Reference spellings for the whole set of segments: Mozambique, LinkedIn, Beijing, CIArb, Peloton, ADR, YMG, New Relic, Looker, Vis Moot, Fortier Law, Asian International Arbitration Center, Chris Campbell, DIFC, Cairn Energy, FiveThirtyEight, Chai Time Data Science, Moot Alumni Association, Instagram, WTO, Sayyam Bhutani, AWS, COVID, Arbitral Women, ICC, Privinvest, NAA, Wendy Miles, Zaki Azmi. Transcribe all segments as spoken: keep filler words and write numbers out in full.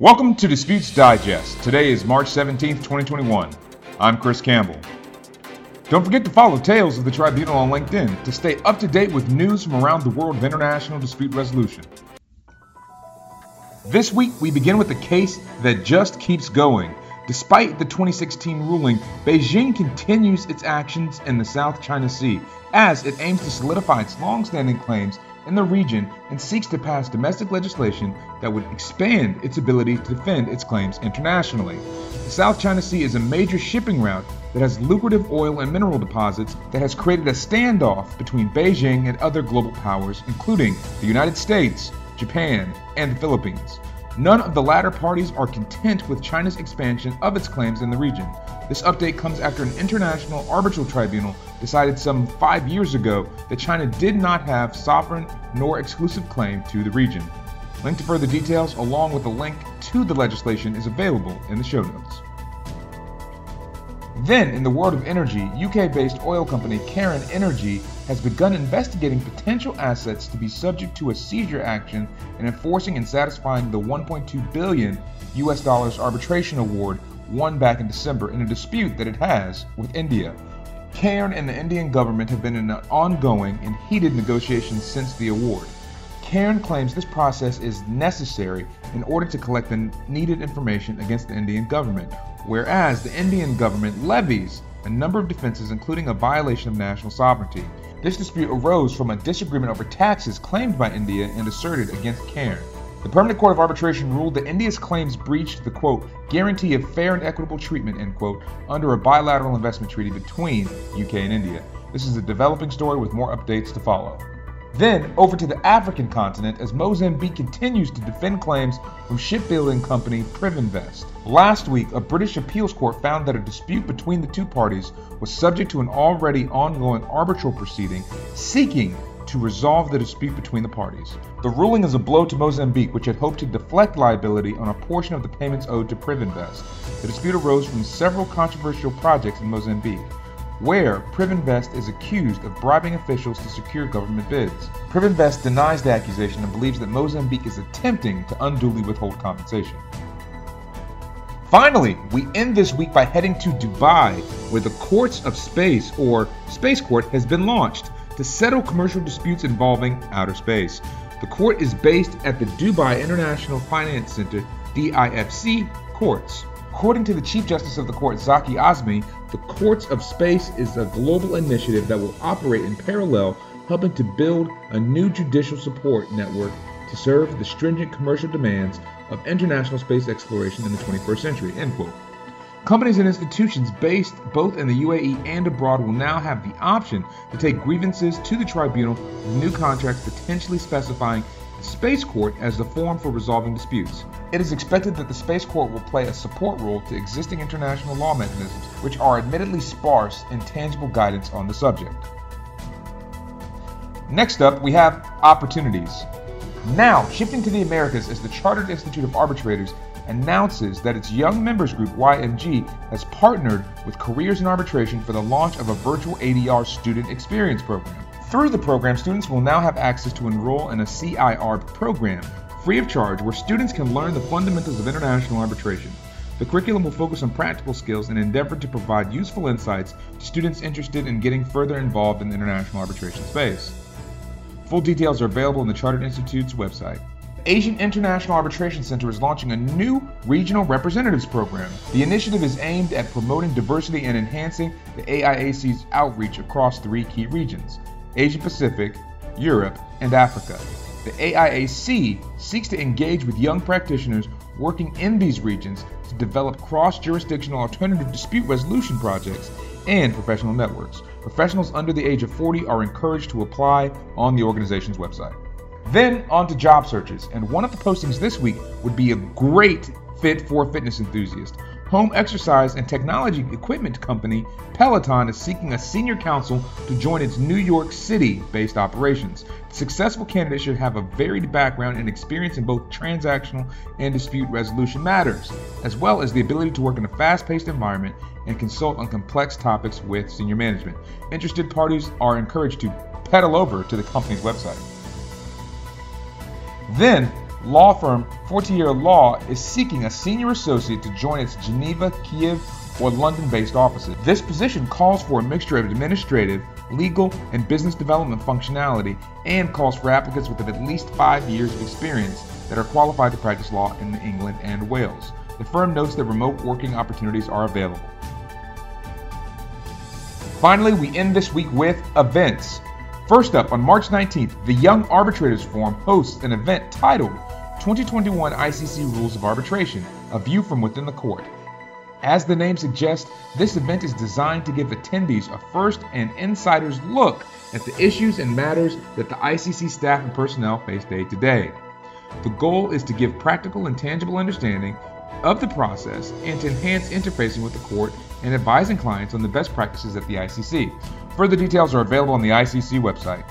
Welcome to Disputes Digest. Today is March seventeenth, twenty twenty-one. I'm Chris Campbell. Don't forget to follow Tales of the Tribunal on LinkedIn to stay up to date with news from around the world of international dispute resolution. This week, we begin with a case that just keeps going. Despite the twenty sixteen ruling, Beijing continues its actions in the South China Sea as it aims to solidify its long-standing claims in the region and seeks to pass domestic legislation that would expand its ability to defend its claims internationally. The South China Sea is a major shipping route that has lucrative oil and mineral deposits that has created a standoff between Beijing and other global powers, including the United States, Japan, and the Philippines. None of the latter parties are content with China's expansion of its claims in the region. This update comes after an international arbitral tribunal decided some five years ago that China did not have sovereign nor exclusive claim to the region. Link to further details along with a link to the legislation is available in the show notes. Then, in the world of energy, U K-based oil company Cairn Energy has begun investigating potential assets to be subject to a seizure action and enforcing and satisfying the one point two billion U S dollars arbitration award won back in December in a dispute that it has with India. Cairn and the Indian government have been in an ongoing and heated negotiations since the award. Cairn claims this process is necessary in order to collect the needed information against the Indian government, whereas the Indian government levies a number of defenses, including a violation of national sovereignty. This dispute arose from a disagreement over taxes claimed by India and asserted against Cairn. The Permanent Court of Arbitration ruled that India's claims breached the, quote, guarantee of fair and equitable treatment, end quote, under a bilateral investment treaty between U K and India. This is a developing story with more updates to follow. Then, over to the African continent as Mozambique continues to defend claims from shipbuilding company Privinvest. Last week, a British appeals court found that a dispute between the two parties was subject to an already ongoing arbitral proceeding seeking to resolve the dispute between the parties. The ruling is a blow to Mozambique, which had hoped to deflect liability on a portion of the payments owed to Privinvest. The dispute arose from several controversial projects in Mozambique, where Privinvest is accused of bribing officials to secure government bids. Privinvest denies the accusation and believes that Mozambique is attempting to unduly withhold compensation. Finally, we end this week by heading to Dubai, where the Courts of Space, or Space Court, has been launched to settle commercial disputes involving outer space. The court is based at the Dubai International Finance Center, D I F C, courts. According to the Chief Justice of the Court, Zaki Azmi, the Courts of Space is a global initiative that will operate in parallel, helping to build a new judicial support network to serve the stringent commercial demands of international space exploration in the twenty-first century, end quote. Companies and institutions based both in the U A E and abroad will now have the option to take grievances to the tribunal with new contracts potentially specifying Space Court as the forum for resolving disputes. It is expected that the Space Court will play a support role to existing international law mechanisms, which are admittedly sparse in tangible guidance on the subject. Next up, we have opportunities. Now, shifting to the Americas as the Chartered Institute of Arbitrators announces that its young members group, Y M G, has partnered with Careers in Arbitration for the launch of a virtual A D R student experience program. Through the program, students will now have access to enroll in a CIArb program, free of charge, where students can learn the fundamentals of international arbitration. The curriculum will focus on practical skills and endeavor to provide useful insights to students interested in getting further involved in the international arbitration space. Full details are available on the Chartered Institute's website. The Asian International Arbitration Center is launching a new regional representatives program. The initiative is aimed at promoting diversity and enhancing the A I A C's outreach across three key regions: Asia Pacific, Europe, and Africa. The A I A C seeks to engage with young practitioners working in these regions to develop cross-jurisdictional alternative dispute resolution projects and professional networks. Professionals under the age of forty are encouraged to apply on the organization's website. Then on to job searches, and one of the postings this week would be a great fit for a fitness enthusiast. Home exercise and technology equipment company Peloton is seeking a senior counsel to join its New York City-based operations. The successful candidate should have a varied background and experience in both transactional and dispute resolution matters, as well as the ability to work in a fast-paced environment and consult on complex topics with senior management. Interested parties are encouraged to pedal over to the company's website. Then, law firm Fortier Law is seeking a senior associate to join its Geneva, Kiev, or London-based offices. This position calls for a mixture of administrative, legal, and business development functionality and calls for applicants with at least five years of experience that are qualified to practice law in England and Wales. The firm notes that remote working opportunities are available. Finally, we end this week with events. First up, on March nineteenth, the Young Arbitrators Forum hosts an event titled twenty twenty-one I C C Rules of Arbitration, a View from Within the Court. As the name suggests, this event is designed to give attendees a first and insider's look at the issues and matters that the I C C staff and personnel face day to day. The goal is to give practical and tangible understanding of the process and to enhance interfacing with the court and advising clients on the best practices at the I C C. Further details are available on the I C C website.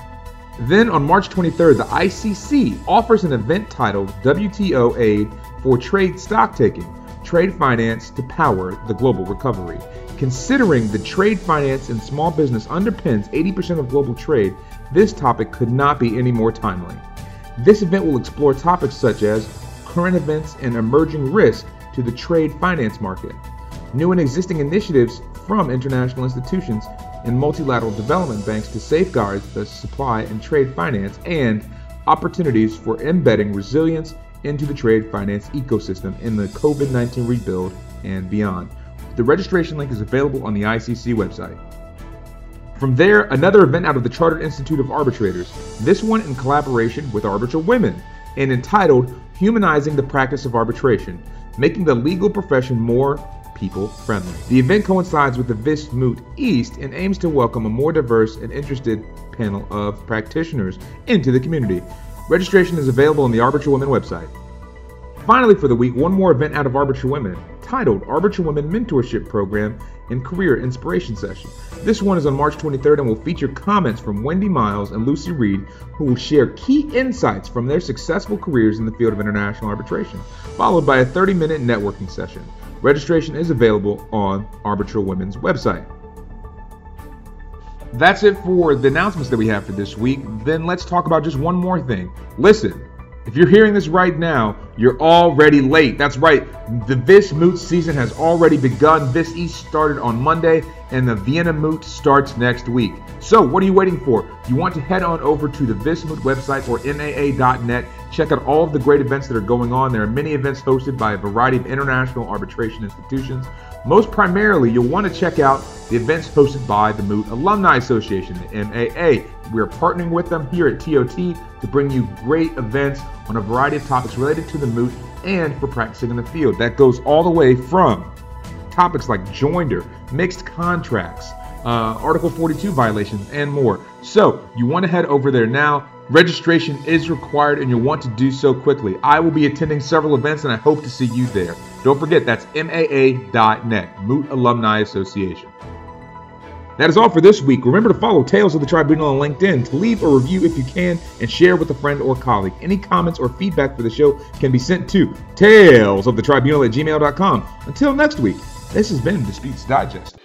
Then on March twenty-third, the I C C offers an event titled W T O Aid for Trade Stock Taking, Trade Finance to Power the Global Recovery. Considering the trade finance and small business underpins eighty percent of global trade, this topic could not be any more timely. This event will explore topics such as current events and emerging risk to the trade finance market, new and existing initiatives from international institutions and multilateral development banks to safeguard the supply and trade finance, and opportunities for embedding resilience into the trade finance ecosystem in the COVID nineteen rebuild and beyond. The registration link is available on the I C C website. From there, another event out of the Chartered Institute of Arbitrators, this one in collaboration with Arbitral Women, and entitled Humanizing the Practice of Arbitration, Making the Legal Profession More People-Friendly. The event coincides with the Vis Moot East and aims to welcome a more diverse and interested panel of practitioners into the community. Registration is available on the Arbitral Women website. Finally for the week, one more event out of Arbitral Women, titled Arbitral Women Mentorship Program and Career Inspiration Session. This one is on March twenty-third and will feature comments from Wendy Miles and Lucy Reed, who will share key insights from their successful careers in the field of international arbitration, followed by a thirty-minute networking session. Registration is available on Arbitral Women's website. That's it for the announcements that we have for this week. Then let's talk about just one more thing. Listen, if you're hearing this right now, you're already late. That's right. The Vis Moot season has already begun. Vis East started on Monday, and the Vienna Moot starts next week. So what are you waiting for? You want to head on over to the Vis Moot website or N A A dot net. Check out all of the great events that are going on. There are many events hosted by a variety of international arbitration institutions. Most primarily, you'll want to check out the events hosted by the Moot Alumni Association, the N A A. We are partnering with them here at T O T to bring you great events on a variety of topics related to the Moot and for practicing in the field. That goes all the way from topics like joinder, mixed contracts, uh, Article forty-two violations, and more. So you want to head over there now. Registration is required and you'll want to do so quickly. I will be attending several events and I hope to see you there. Don't forget, that's M A A dot net, Moot Alumni Association. That is all for this week. Remember to follow Tales of the Tribunal on LinkedIn, to leave a review if you can, and share with a friend or colleague. Any comments or feedback for the show can be sent to talesofthetribunal at gmail dot com. Until next week, this has been Disputes Digest.